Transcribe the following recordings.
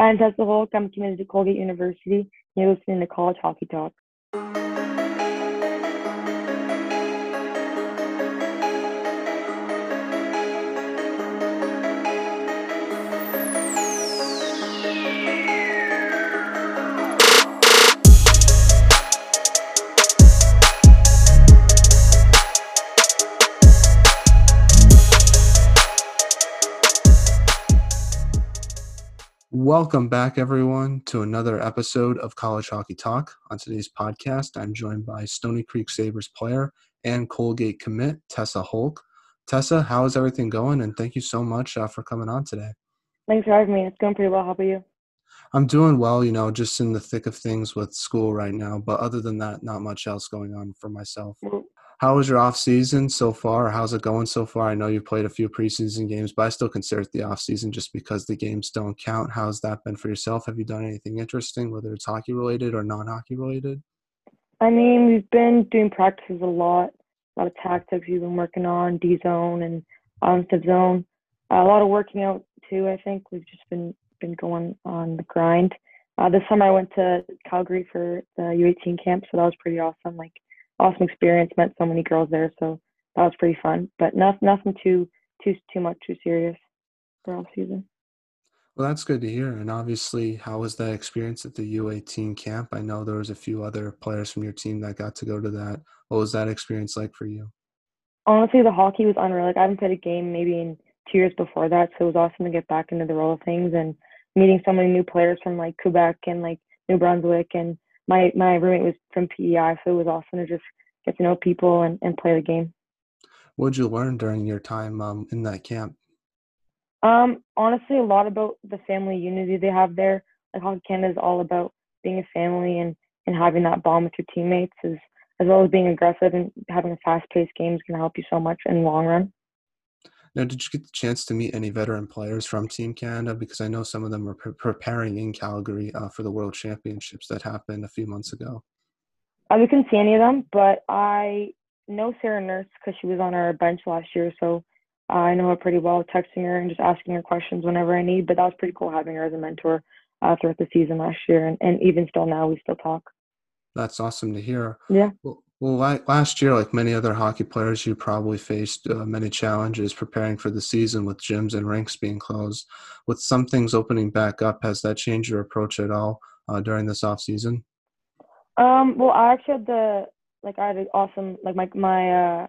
I'm Tessa Holcomb. I'm committed to Colgate University. You're listening to College Hockey Talk. Welcome back, everyone, to another episode of College Hockey Talk. On today's podcast, I'm joined by Stony Creek Sabres player and Colgate commit, Tessa Holcomb. Tessa, how is everything going? And thank you so much for coming on today. Thanks for having me. It's going pretty well. How about you? I'm doing well, you know, just in the thick of things with school right now. But other than that, not much else going on for myself. How was your off-season so far? How's it going so far? I know you played a few preseason games, but I still consider it the off-season just because the games don't count. How's that been for yourself? Have you done anything interesting, whether it's hockey-related or non-hockey-related? I mean, we've been doing practices a lot of tactics we've been working on, D-zone and offensive zone. A lot of working out, too, I think. We've just been going on the grind. This summer I went to Calgary for the U18 camp, so that was pretty awesome. Awesome experience, met so many girls there, so that was pretty fun. But nothing too serious for off season. Well, that's good to hear. And obviously, how was that experience at the U18 camp? I know there was a few other players from your team that got to go to that. What was that experience like for you? Honestly, the hockey was unreal. I haven't played a game maybe in 2 years before that, so it was awesome to get back into the role of things and meeting so many new players from Quebec and New Brunswick and. My roommate was from PEI, so it was awesome to just get to know people and play the game. What did you learn during your time in that camp? Honestly, a lot about the family unity they have there. Hockey Canada is all about being a family and having that bond with your teammates, as well as being aggressive and having a fast-paced game is going to help you so much in the long run. Now, did you get the chance to meet any veteran players from Team Canada? Because I know some of them are preparing in Calgary for the World Championships that happened a few months ago. I couldn't see any of them, but I know Sarah Nurse because she was on our bench last year, so I know her pretty well, texting her and just asking her questions whenever I need. But that was pretty cool having her as a mentor throughout the season last year, and even still now we still talk. That's awesome to hear. Yeah. Well, last year, like many other hockey players, you probably faced many challenges preparing for the season with gyms and rinks being closed. With some things opening back up, has that changed your approach at all during this off season? Well, I actually had an awesome my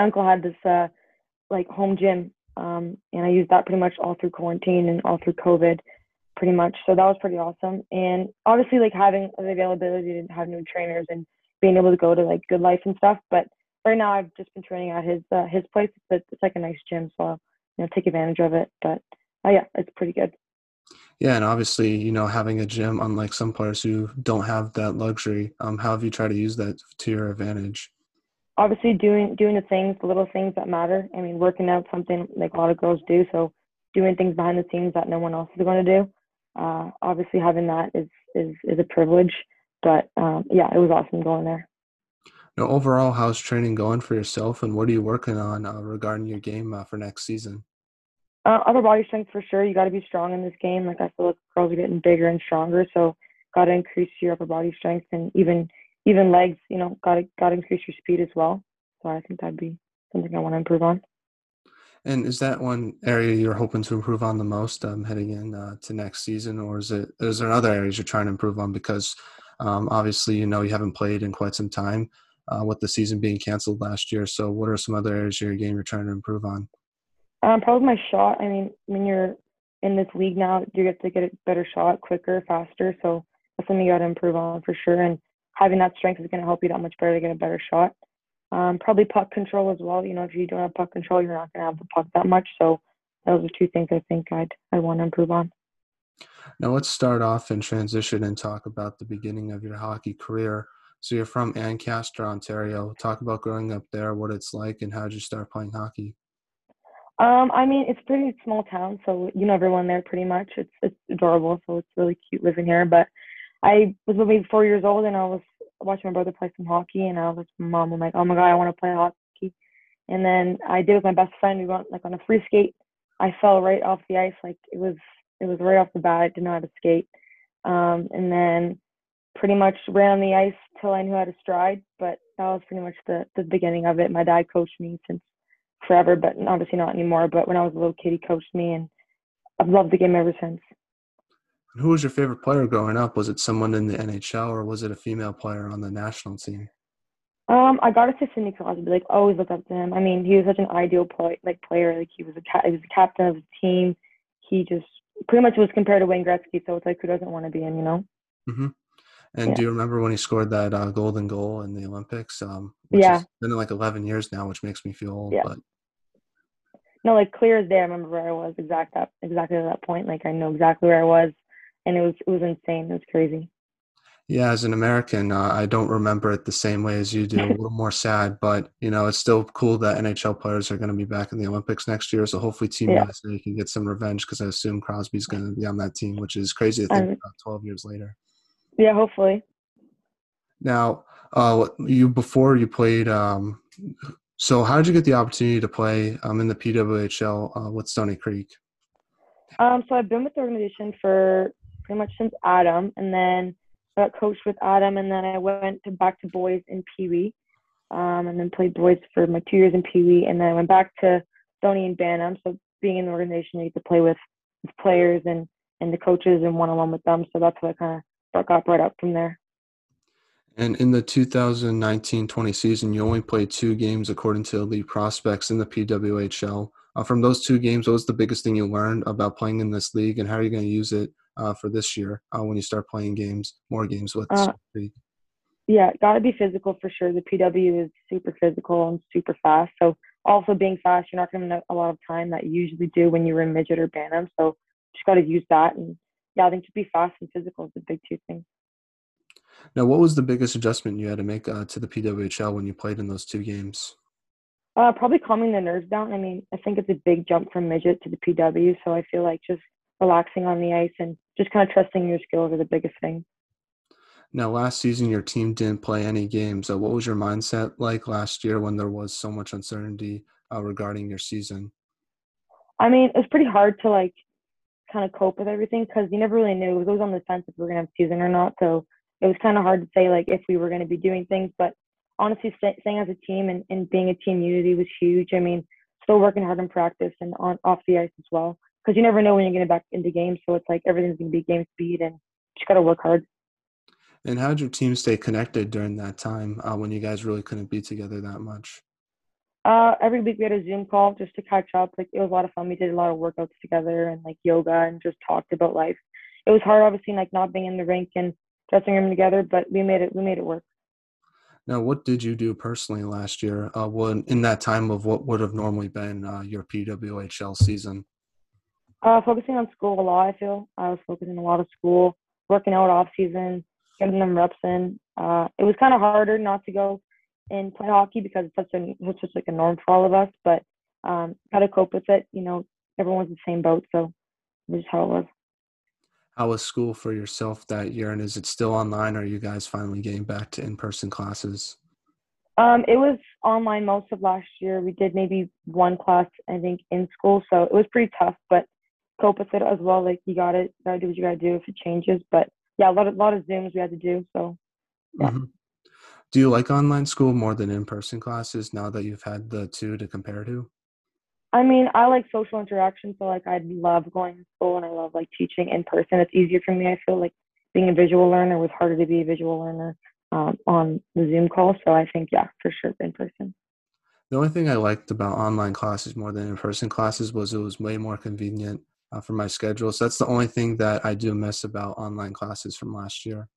uncle had this home gym, and I used that pretty much all through quarantine and all through COVID, pretty much. So that was pretty awesome, and obviously having the availability to have new trainers and being able to go to Good Life and stuff, but right now I've just been training at his place. It's a nice gym, so I'll, take advantage of it. But yeah, it's pretty good. Yeah, and obviously having a gym, unlike some players who don't have that luxury, how have you tried to use that to your advantage? Obviously, doing the little things that matter. I mean, working out something a lot of girls do, so doing things behind the scenes that no one else is going to do. Obviously, having that is a privilege. But, yeah, it was awesome going there. Now, overall, how's training going for yourself, and what are you working on regarding your game for next season? Upper body strength for sure. You got to be strong in this game. I feel like girls are getting bigger and stronger, so got to increase your upper body strength and even legs. Got to increase your speed as well. So I think that'd be something I want to improve on. And is that one area you're hoping to improve on the most heading in to next season, or is there other areas you're trying to improve on? Because obviously, you haven't played in quite some time with the season being canceled last year. So what are some other areas of your game you're trying to improve on? Probably my shot. I mean, when you're in this league now, you get to get a better shot quicker, faster. So that's something you got to improve on for sure. And having that strength is going to help you that much better to get a better shot. Probably puck control as well. If you don't have puck control, you're not going to have the puck that much. So those are two things I think I want to improve on. Now let's start off and transition and talk about the beginning of your hockey career. So you're from Ancaster, Ontario. Talk about growing up there, what it's like, and how did you start playing hockey? It's a pretty small town, so everyone there pretty much. It's adorable, so it's really cute living here. But I was maybe 4 years old, and I was watching my brother play some hockey, and I was like, Mom, I'm like, oh my God, I want to play hockey. And then I did with my best friend. We went on a free skate. I fell right off the ice. It was It was right off the bat. I didn't know how to skate. And then pretty much ran on the ice till I knew how to stride, but that was pretty much the beginning of it. My dad coached me since forever, but obviously not anymore. But when I was a little kid, he coached me, and I've loved the game ever since. Who was your favorite player growing up? Was it someone in the NHL, or was it a female player on the national team? I gotta say Sidney Crosby. Like, I always looked up to him. I mean, he was such an ideal player. Like, he was the captain of the team. He just pretty much was compared to Wayne Gretzky. So it's like, who doesn't want to be in, you know? Mm-hmm. And yeah. Do you remember when he scored that golden goal in the Olympics? Yeah. It's been like 11 years now, which makes me feel old. Yeah. But no, like clear as day, I remember where I was exactly at that point. Like, I know exactly where I was. And it was insane. It was crazy. Yeah, as an American, I don't remember it the same way as you do. A little more sad, but, you know, it's still cool that NHL players are going to be back in the Olympics next year. So hopefully Team USA can get some revenge, because I assume Crosby's going to be on that team, which is crazy to think about 12 years later. Yeah, hopefully. Now, so how did you get the opportunity to play in the PWHL with Stony Creek? So I've been with the organization for pretty much since Adam, and then I got coached with Adam, and then I went back to boys in Pee Wee, and then played boys for my 2 years in Pee Wee, and then I went back to Stony and Bantam. So being in the organization, you get to play with players and the coaches and one-on-one with them. So that's what I kind of broke up right up from there. And in the 2019-20 season, you only played 2 games according to Elite Prospects in the PWHL. From those 2 games, what was the biggest thing you learned about playing in this league, and how are you going to use it for this year when you start playing more games with the league? Yeah, got to be physical for sure. The PW is super physical and super fast. So also being fast, you're not going to have a lot of time that you usually do when you're in midget or bantam. So just got to use that. And yeah, I think to be fast and physical is the big 2 things. Now, what was the biggest adjustment you had to make to the PWHL when you played in those 2 games? Probably calming the nerves down. I mean, I think it's a big jump from midget to the PW, so I feel like just relaxing on the ice and just kind of trusting your skills are the biggest thing. Now, last season, your team didn't play any games. What was your mindset like last year when there was so much uncertainty regarding your season? I mean, it was pretty hard to, like, kind of cope with everything, because you never really knew. It was always on the fence if we were going to have a season or not, so it was kind of hard to say, like, if we were going to be doing things, but honestly, staying as a team and being a team unity was huge. I mean, still working hard in practice and off the ice as well, because you never know when you're getting back into games. So it's like everything's going to be game speed, and just got to work hard. And how did your team stay connected during that time when you guys really couldn't be together that much? Every week we had a Zoom call just to catch up. Like, it was a lot of fun. We did a lot of workouts together and like yoga and just talked about life. It was hard, obviously, like not being in the rink and dressing room together, but we made it work. Now, what did you do personally last year in that time of what would have normally been your PWHL season? Focusing on school a lot, I feel. I was focusing a lot of school, working out off-season, getting them reps in. It was kind of harder not to go and play hockey because it's such a norm for all of us, but how to cope with it. You know, everyone's the same boat, so this is how it was. How was school for yourself that year, and is it still online, or are you guys finally getting back to in-person classes? It was online most of last year. We did maybe one class, I think, in school, so it was pretty tough, but cope with it as well. Like, you gotta do what you gotta do if it changes. But yeah, a lot of Zooms we had to do, so yeah. Mm-hmm. Do you like online school more than in-person classes now that you've had the 2 to compare to? I mean, I like social interaction, so, like, I love going to school and I love, like, teaching in person. It's easier for me. I feel like being a visual learner was harder to be a visual learner on the Zoom call. So I think, yeah, for sure, in person. The only thing I liked about online classes more than in-person classes was it was way more convenient for my schedule. So that's the only thing that I do miss about online classes from last year.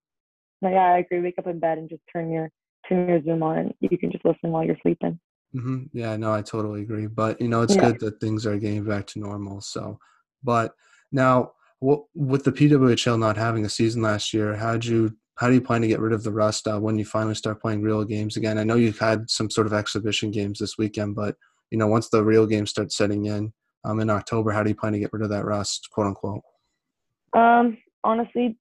No, yeah, I agree. Wake up in bed and just turn your Zoom on, and you can just listen while you're sleeping. Mm-hmm. Yeah, no, I totally agree. But, you know, it's good that things are getting back to normal. So, but now with the PWHL not having a season last year, how do you plan to get rid of the rust when you finally start playing real games again? I know you've had some sort of exhibition games this weekend, but, you know, once the real games start setting in October, how do you plan to get rid of that rust, quote unquote? Honestly,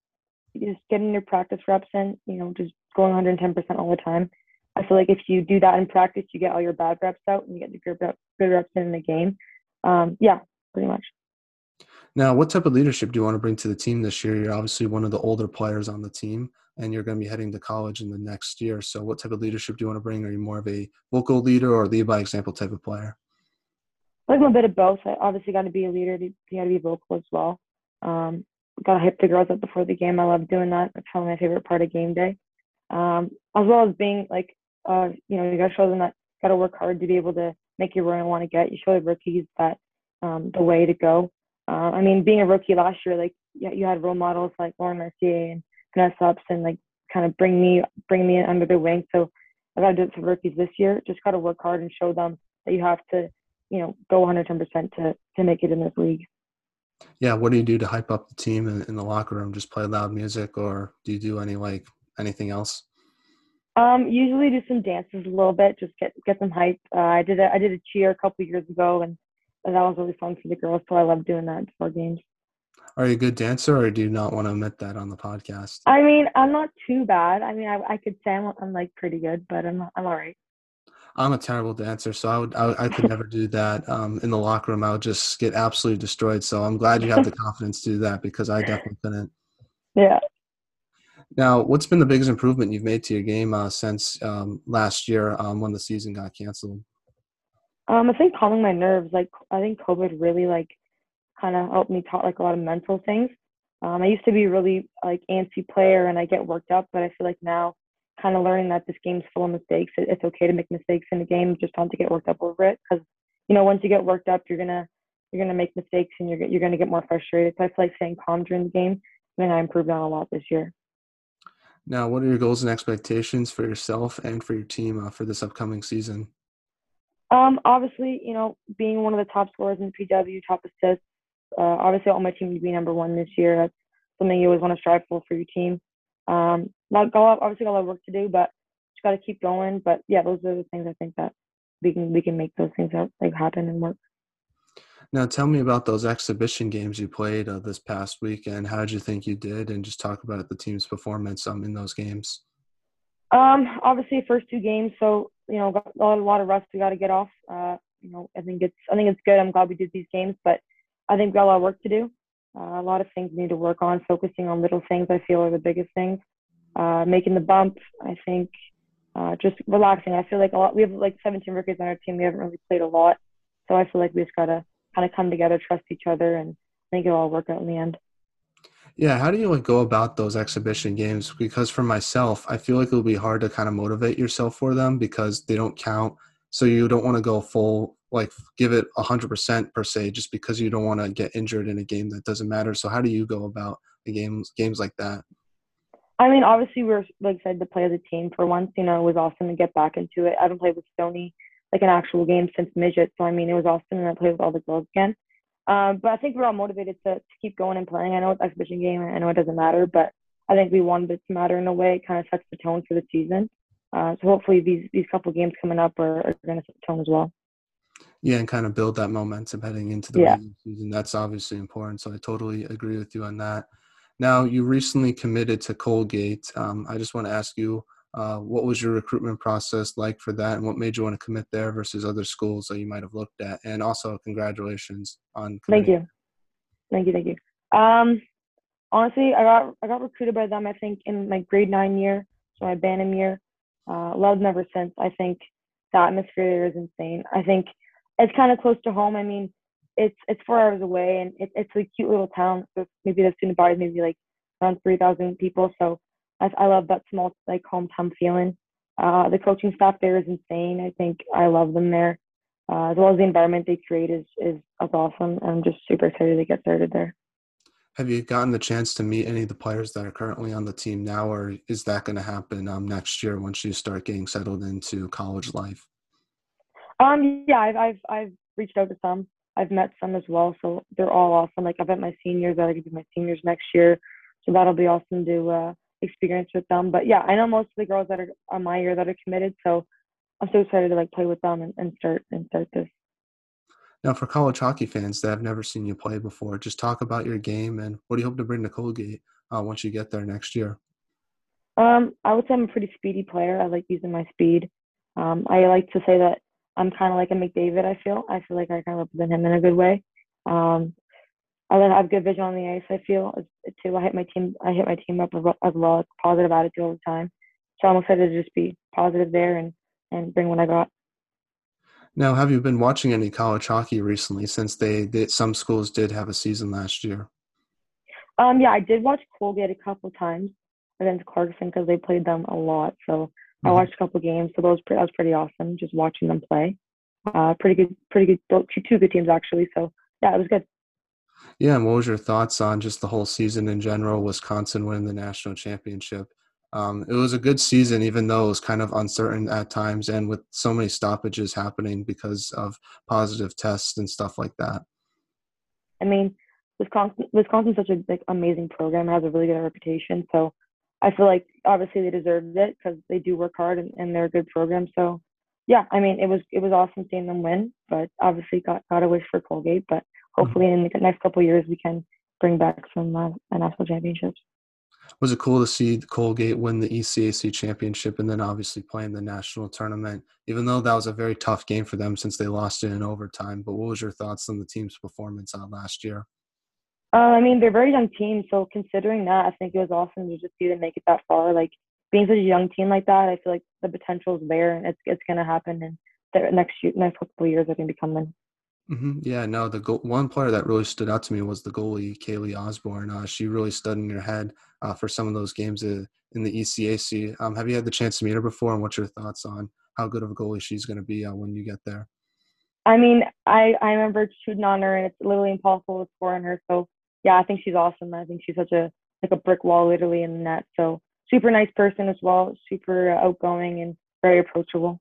just getting your practice reps in, you know, just going 110% all the time. I feel like if you do that in practice, you get all your bad reps out and you get the good reps in the game. Yeah, pretty much. Now, what type of leadership do you want to bring to the team this year? You're obviously one of the older players on the team, and you're going to be heading to college in the next year. So what type of leadership do you want to bring? Are you more of a vocal leader or lead by example type of player? I like a bit of both. I obviously got to be a leader. You got to be vocal as well. Got to hype the girls up before the game. I love doing that. That's probably my favorite part of game day. As well as being like, you got to show them that you got to work hard to be able to make your where you want to get. You show the rookies that the way to go. I mean, being a rookie last year, like you had role models like Lauren Messier and Vanessa Upson, like kind of bring me under their wing. So I got to do it for rookies this year. Just got to work hard and show them that you have to, go 110% to make it in this league. Yeah. What do you do to hype up the team in the locker room? Just play loud music, or do you do anything else? Usually do some dances a little bit, just get some hype. I did a cheer a couple of years ago, and that was really fun for the girls, so I love doing that before games. Are you a good dancer, or do you not want to admit that on the podcast? I mean, I'm not too bad. I mean, I could say I'm like pretty good, but I'm all right. I'm a terrible dancer, so I could never do that. In the locker room, I would just get absolutely destroyed. So I'm glad you have the confidence to do that, because I definitely couldn't. Yeah. Now, what's been the biggest improvement you've made to your game since last year when the season got canceled? I think calming my nerves. Like, I think COVID really kind of helped me taught a lot of mental things. I used to be really antsy player, and I get worked up, but I feel like now kind of learning that this game's full of mistakes. It's okay to make mistakes in the game. Just don't have to get worked up over it, because once you get worked up, you're gonna make mistakes, and you're gonna get more frustrated. So I feel like staying calm during the game, and I improved on a lot this year. Now, what are your goals and expectations for yourself and for your team for this upcoming season? Obviously, being one of the top scorers in PW, top assists. Obviously, I want my team to be number one this year. That's something you always want to strive for your team. Obviously, got a lot of work to do, but just got to keep going. But yeah, those are the things I think that we can make those things happen and work. Now, tell me about those exhibition games you played this past weekend. How did you think you did? And just talk about the team's performance in those games. Obviously, first two games. So got a lot of rust we got to get off. I think it's good. I'm glad we did these games, but I think we got a lot of work to do. A lot of things we need to work on. Focusing on little things, I feel, are the biggest things. Making the bump, I think. Just relaxing. I feel like a lot. We have 17 rookies on our team. We haven't really played a lot, so I feel like we just gotta kind of come together, trust each other, and I think it'll all work out in the end. Yeah, how do you go about those exhibition games? Because for myself, I feel like it'll be hard to kind of motivate yourself for them because they don't count. So you don't want to go full, give it 100% per se, just because you don't want to get injured in a game that doesn't matter. So how do you go about the games like that? I mean, obviously we're excited to play as a team for once. It was awesome to get back into it. I haven't played with Stony an actual game since midget. So, I mean, it was awesome, and I played with all the girls again. But I think we're all motivated to keep going and playing. I know it's an exhibition game. I know it doesn't matter, but I think we wanted it to matter in a way. It kind of sets the tone for the season. So hopefully these couple games coming up are going to set the tone as well. Yeah, and kind of build that momentum heading into the season. That's obviously important. So I totally agree with you on that. Now, you recently committed to Colgate. I just want to ask you, what was your recruitment process like for that, and what made you want to commit there versus other schools that you might have looked at? And also, congratulations on committing. Thank you. Honestly, I got recruited by them, I think, in my grade 9 year, so my Bantam year. Loved them ever since. I think the atmosphere there is insane. I think it's kind of close to home. I mean, it's 4 hours away, and it's a cute little town. So maybe the student body is maybe around 3,000 people, so I love that small, hometown feeling. The coaching staff there is insane. I think I love them there. As well as the environment they create is awesome. I'm just super excited to get started there. Have you gotten the chance to meet any of the players that are currently on the team now, or is that going to happen next year once you start getting settled into college life? Yeah, I've reached out to some. I've met some as well, so they're all awesome. I've met my seniors. I get to be my seniors next year, so that'll be awesome to experience with them. But yeah, I know most of the girls that are on my year that are committed, so I'm so excited to play with them and start this. Now, for college hockey fans that have never seen you play before, just talk about your game and what do you hope to bring to Colgate once you get there next year? I would say I'm a pretty speedy player. I like using my speed. I like to say that I'm kind of like a McDavid. I feel like I kind of represent him in a good way. I have good vision on the ice, I feel, too. I hit my team up as well. It's positive attitude all the time. So I'm excited to just be positive there and bring what I got. Now, have you been watching any college hockey recently since some schools did have a season last year? Yeah, I did watch Colgate a couple times against Clarkson because they played them a lot. So I watched a couple games. So that was pretty awesome, just watching them play. Pretty good, two good teams actually. So yeah, it was good. Yeah, and what was your thoughts on just the whole season in general? Wisconsin winning the national championship. It was a good season, even though it was kind of uncertain at times, and with so many stoppages happening because of positive tests and stuff like that. I mean, Wisconsin's such a amazing program, has a really good reputation. So I feel like obviously they deserved it because they do work hard and they're a good program. So yeah, I mean, it was awesome seeing them win, but obviously got a wish for Colgate. But hopefully in the next couple of years we can bring back some national championships. Was it cool to see Colgate win the ECAC championship and then obviously play in the national tournament, even though that was a very tough game for them since they lost it in overtime? But what was your thoughts on the team's performance last year? I mean, they're a very young team, so considering that, I think it was awesome to just see them make it that far. Like, being such a young team like that, I feel like the potential is there, and it's going to happen in the next couple of years. I can become one. Mm-hmm. Yeah, no, one player that really stood out to me was the goalie, Kaylee Osborne. She really stood in your head for some of those games in the ECAC. Have you had the chance to meet her before, and what's your thoughts on how good of a goalie she's going to be when you get there? I mean, I remember shooting on her, and it's literally impossible to score on her. So, yeah, I think she's awesome. I think she's such a brick wall literally in the net. So, super nice person as well, super outgoing and very approachable.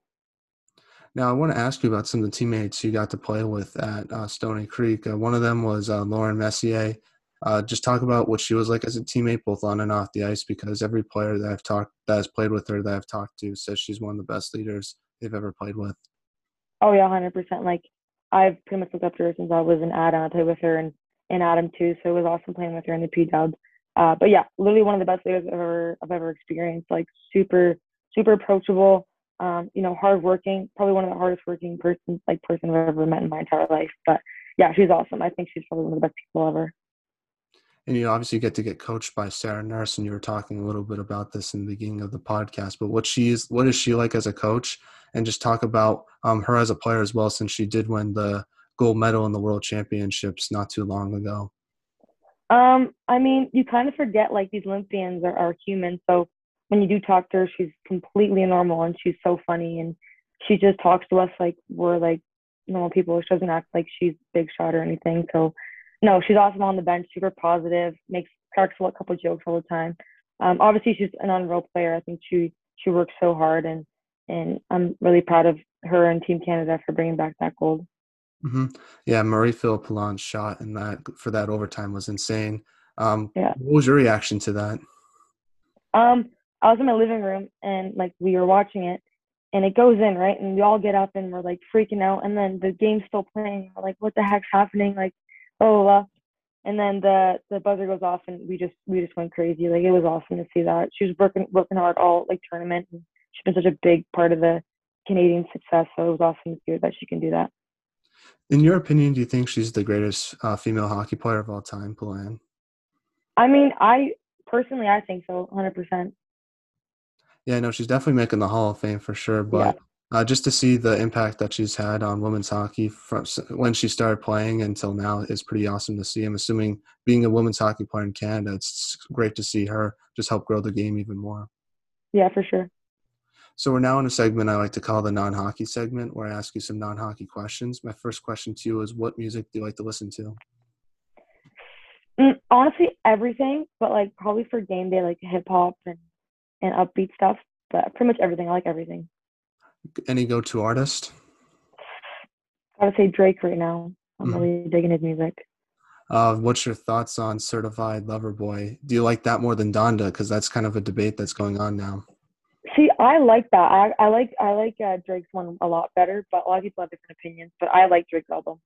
Now, I want to ask you about some of the teammates you got to play with at Stony Creek. One of them was Lauren Messier. Just talk about what she was like as a teammate, both on and off the ice, because every player that has played with her, that I've talked to, says she's one of the best leaders they've ever played with. Oh, yeah, 100%. Like, I've pretty much looked up to her since I was in Adam. I played with her and Adam, too, so it was awesome playing with her in the P-Dub. But, yeah, literally one of the best leaders I've ever experienced. Like, super approachable. Hardworking, probably one of the hardest working person I've ever met in my entire life. But yeah, she's awesome. I think she's probably one of the best people ever. And you obviously get coached by Sarah Nurse, and you were talking a little bit about this in the beginning of the podcast. But what is she like as a coach? And just talk about her as a player as well, since she did win the gold medal in the World Championships not too long ago. I mean, you kind of forget these Olympians are human, so. When you do talk to her, she's completely normal, and she's so funny, and she just talks to us like we're normal people. She doesn't act like she's big shot or anything. So, no, she's awesome on the bench, super positive, cracks a couple of jokes all the time. Obviously, she's an unreal player. I think she works so hard, and I'm really proud of her and Team Canada for bringing back that gold. Mm-hmm. Yeah, Marie-Philip Poulin's shot in that for that overtime was insane. Yeah. What was your reaction to that? I was in my living room, and we were watching it, and it goes in, right? And we all get up, and we're freaking out, and then the game's still playing. We're what the heck's happening? And then the buzzer goes off, and we just went crazy. It was awesome to see that. She was working hard all tournament. And she's been such a big part of the Canadian success, so it was awesome to see that she can do that. In your opinion, do you think she's the greatest female hockey player of all time, Poulin? I mean, I think so, 100%. Yeah, no, she's definitely making the Hall of Fame for sure. But yeah. Just to see the impact that she's had on women's hockey from when she started playing until now is pretty awesome to see. I'm assuming being a women's hockey player in Canada, it's great to see her just help grow the game even more. Yeah, for sure. So we're now in a segment I like to call the non-hockey segment, where I ask you some non-hockey questions. My first question to you is, what music do you like to listen to? Honestly, everything, but probably for game day, hip-hop and upbeat stuff, but pretty much everything. I like everything. Any go-to artist? I would say Drake right now. I'm really digging his music. What's your thoughts on Certified Lover Boy? Do you like that more than Donda? Because that's kind of a debate that's going on now. See, I like that. I like Drake's one a lot better, but a lot of people have different opinions. But I like Drake's album.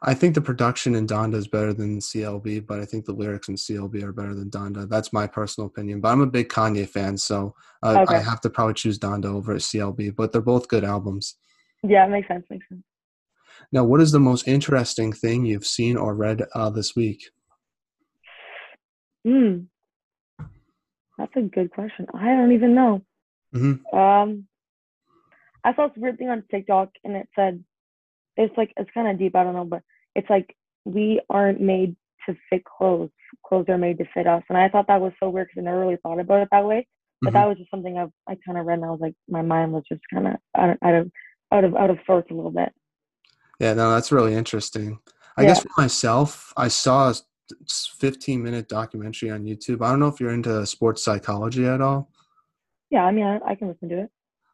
I think the production in Donda is better than CLB, but I think the lyrics in CLB are better than Donda. That's my personal opinion, but I'm a big Kanye fan, so okay. I have to probably choose Donda over CLB, but they're both good albums. Yeah, makes sense. Now, what is the most interesting thing you've seen or read this week? That's a good question. I don't even know. I saw this weird thing on TikTok, and it said, it's like, it's kind of deep, I don't know, but it's like, we aren't made to fit clothes. Clothes are made to fit us. And I thought that was so weird because I never really thought about it that way. But that was just something I kind of read, and I was like, my mind was just kind of out of sorts a little bit. Yeah, no, that's really interesting. I guess for myself, I saw a 15-minute documentary on YouTube. I don't know if you're into sports psychology at all. Yeah, I mean, I can listen to it.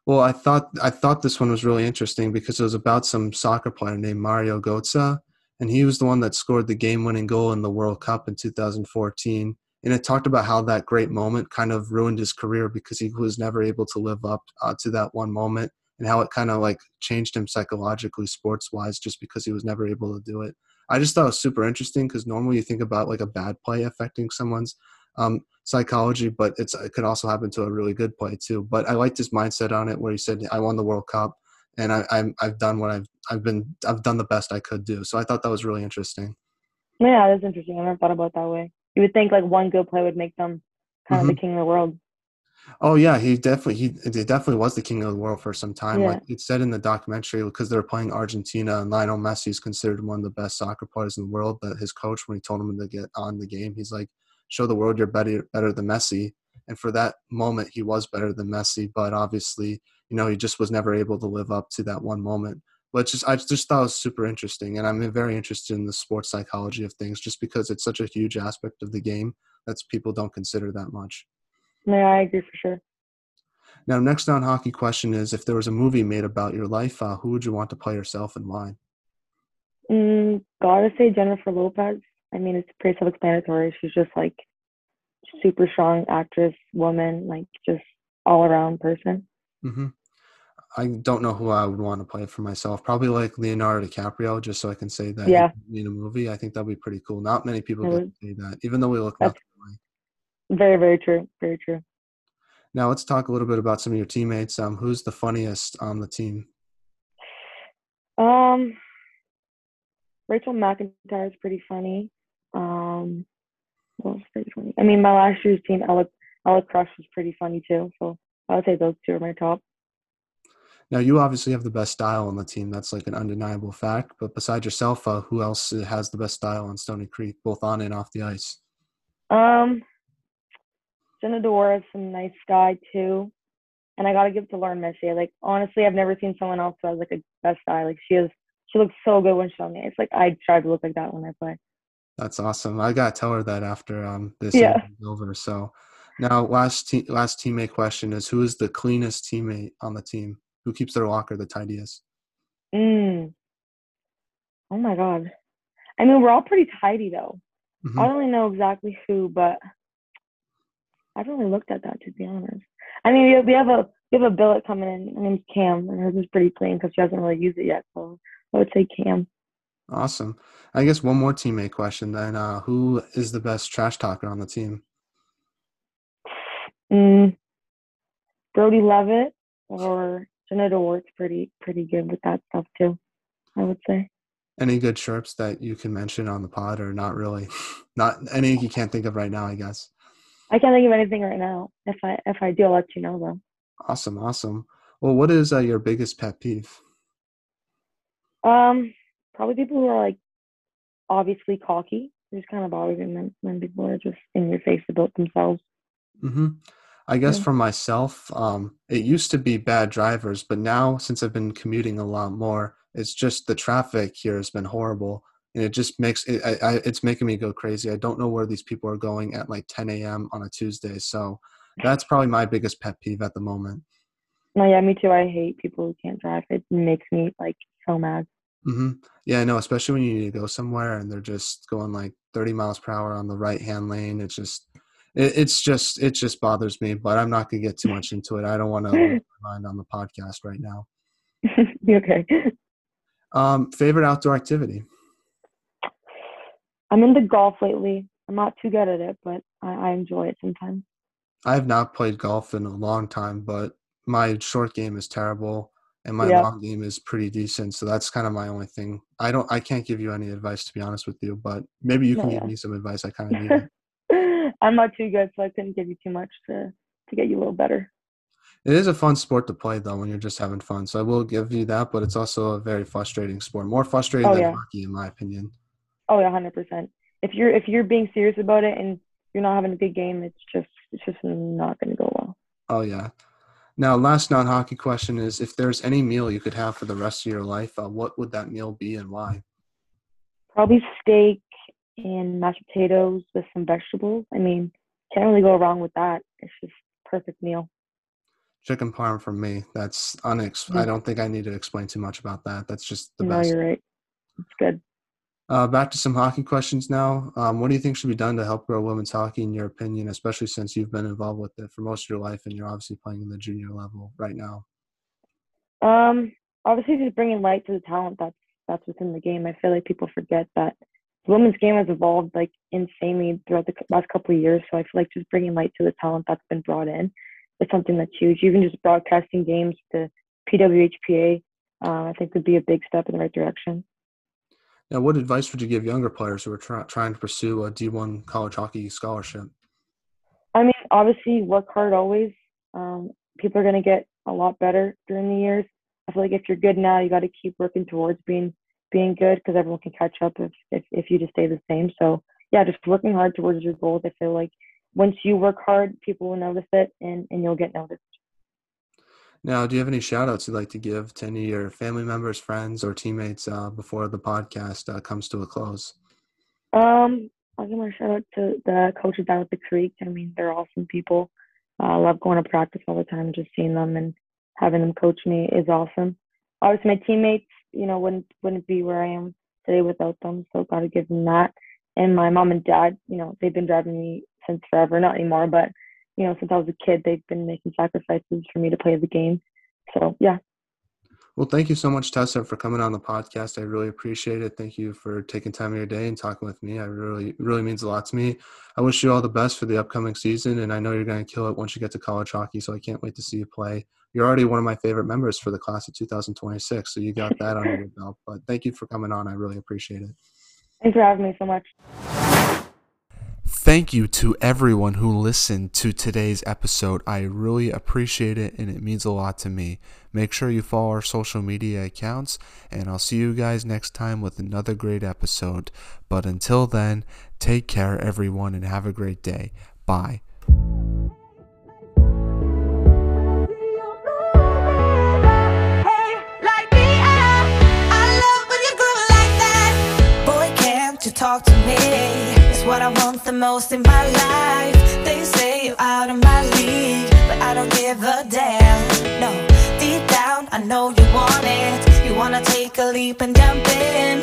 Well, I thought this one was really interesting because it was about some soccer player named Mario Gotze, and he was the one that scored the game-winning goal in the World Cup in 2014. And it talked about how that great moment kind of ruined his career because he was never able to live up to that one moment, and how it kind of like changed him psychologically, sports-wise, just because he was never able to do it. I just thought it was super interesting because normally you think about like a bad play affecting someone's psychology, but it could also happen to a really good play too. But I liked his mindset on it, where he said, "I won the World Cup, and I've done what I've done the best I could do." So I thought that was really interesting. Yeah, that's interesting. I never thought about it that way. You would think like one good play would make them kind of the king of the world. Oh yeah, he definitely was the king of the world for some time. Yeah. Like it said in the documentary, because they were playing Argentina, and Lionel Messi is considered one of the best soccer players in the world. That his coach, when he told him to get on the game, he's like, "Show the world you're better than Messi." And for that moment, he was better than Messi, but obviously, you know, he just was never able to live up to that one moment. But I just thought it was super interesting, and I'm very interested in the sports psychology of things, just because it's such a huge aspect of the game that people don't consider that much. Yeah, I agree for sure. Now, next on hockey question is, if there was a movie made about your life, who would you want to play yourself and why? Gotta say Jennifer Lopez. I mean, it's pretty self-explanatory. She's just like super strong actress, woman, like just all-around person. I don't know who I would want to play for myself. Probably like Leonardo DiCaprio, just so I can say that in a movie. I think that'd be pretty cool. Not many people can say that, even though we look nothing alike. Very, very true. Very true. Now let's talk a little bit about some of your teammates. Who's the funniest on the team? Rachel McIntyre is pretty funny. Well, pretty funny. I mean, my last year's team, Alec Crush, was pretty funny too. So I would say those two are my top. Now you obviously have the best style on the team. That's like an undeniable fact. But besides yourself, who else has the best style on Stony Creek, both on and off the ice? Jenna Dora is some nice guy too, and I gotta give it to Lauren Messier. Like honestly, I've never seen someone else who has like a best eye. Like she looks so good when she's on the ice. Like I try to look like that when I play. That's awesome. I gotta tell her that after this is over. So now last teammate question is, who is the cleanest teammate on the team? Who keeps their locker the tidiest? Oh my god. I mean, we're all pretty tidy though. I don't really know exactly who, but I've really looked at that, to be honest. I mean, we have a billet coming in. Her name's Cam, and hers is pretty clean because she hasn't really used it yet. So I would say Cam. Awesome. I guess one more teammate question then. Who is the best trash talker on the team? Brody Lovett or Jeanette Ward's pretty good with that stuff too, I would say. Any good chirps that you can mention on the pod, or not really? Not any you can't think of right now, I guess. I can't think of anything right now. If I do, I'll let you know, though. Awesome. Well, what is your biggest pet peeve? Probably people who are, like, obviously cocky. It just kind of bothers me when people are just in your face about themselves. I guess for myself, it used to be bad drivers, but now, since I've been commuting a lot more, it's just the traffic here has been horrible. And it just makes it, it's making me go crazy. I don't know where these people are going at like 10 a.m. on a Tuesday. So that's probably my biggest pet peeve at the moment. No, yeah, me too. I hate people who can't drive. It makes me like so mad. Yeah, I know, especially when you need to go somewhere and they're just going like 30 miles per hour on the right-hand lane. It just bothers me, but I'm not going to get too much into it. I don't want to lose my mind on the podcast right now. Okay. Favorite outdoor activity? I'm into golf lately. I'm not too good at it, but I enjoy it sometimes. I have not played golf in a long time, but my short game is terrible. and my long game is pretty decent. So that's kind of my only thing. I can't give you any advice, to be honest with you, but maybe you can give me some advice. I kind of need it. I'm not too good, so I couldn't give you too much to get you a little better. It is a fun sport to play, though, when you're just having fun. So I will give you that, but it's also a very frustrating sport. More frustrating than hockey, in my opinion. Oh, yeah, 100%. If you're being serious about it and you're not having a good game, it's just not going to go well. Oh, yeah. Now, last non-hockey question is, if there's any meal you could have for the rest of your life, what would that meal be and why? Probably steak and mashed potatoes with some vegetables. I mean, can't really go wrong with that. It's just perfect meal. Chicken parm for me. That's I don't think I need to explain too much about that. That's just the best. No, you're right. It's good. Back to some hockey questions now. What do you think should be done to help grow women's hockey, in your opinion, especially since you've been involved with it for most of your life and you're obviously playing in the junior level right now? Obviously, just bringing light to the talent that's within the game. I feel like people forget that the women's game has evolved like insanely throughout the last couple of years. So I feel like just bringing light to the talent that's been brought in is something that's huge. Even just broadcasting games to PWHPA, I think would be a big step in the right direction. Now, what advice would you give younger players who are trying to pursue a D1 college hockey scholarship? I mean, obviously, work hard always. People are going to get a lot better during the years. I feel like if you're good now, you got to keep working towards being good, because everyone can catch up if you just stay the same. So, yeah, just working hard towards your goals. I feel like once you work hard, people will notice it, and you'll get noticed. Now, do you have any shout-outs you'd like to give to any of your family members, friends, or teammates before the podcast comes to a close? I'll give my shout-out to the coaches down at the Creek. I mean, they're awesome people. I love going to practice all the time. Just seeing them and having them coach me is awesome. Obviously, my teammates, you know, wouldn't be where I am today without them, so got to give them that. And my mom and dad, you know, they've been driving me since forever. Not anymore, but you know, since I was a kid, they've been making sacrifices for me to play the game. So, yeah. Well, thank you so much, Tessa, for coming on the podcast. I really appreciate it. Thank you for taking time of your day and talking with me. It really, really means a lot to me. I wish you all the best for the upcoming season, and I know you're going to kill it once you get to college hockey, so I can't wait to see you play. You're already one of my favorite members for the class of 2026, so you got that on your belt. But thank you for coming on. I really appreciate it. Thanks for having me so much. Thank you to everyone who listened to today's episode. I really appreciate it, and it means a lot to me. Make sure you follow our social media accounts, and I'll see you guys next time with another great episode. But until then, take care, everyone, and have a great day. Bye. Talk to me, it's what I want the most in my life. They say you're out of my league, but I don't give a damn. No, deep down I know you want it. You wanna take a leap and jump in.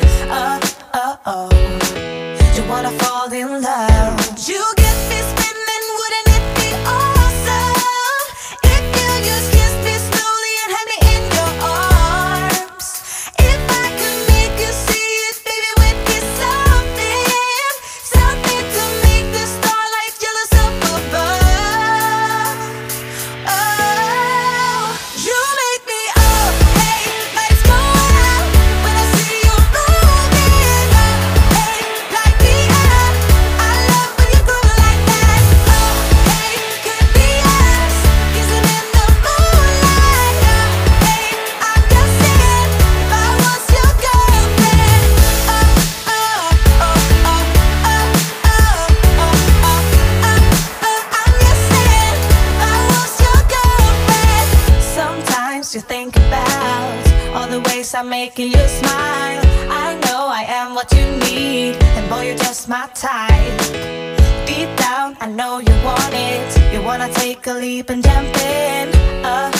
You wanna fall in love. You get me spinning, wouldn't it be awesome if you just kissed me slowly and had me in your arms? If I could make you see it, baby, we'd kiss up. I'm making you smile. I know I am what you need, and boy, you're just my type. Deep down, I know you want it. You wanna take a leap and jump in.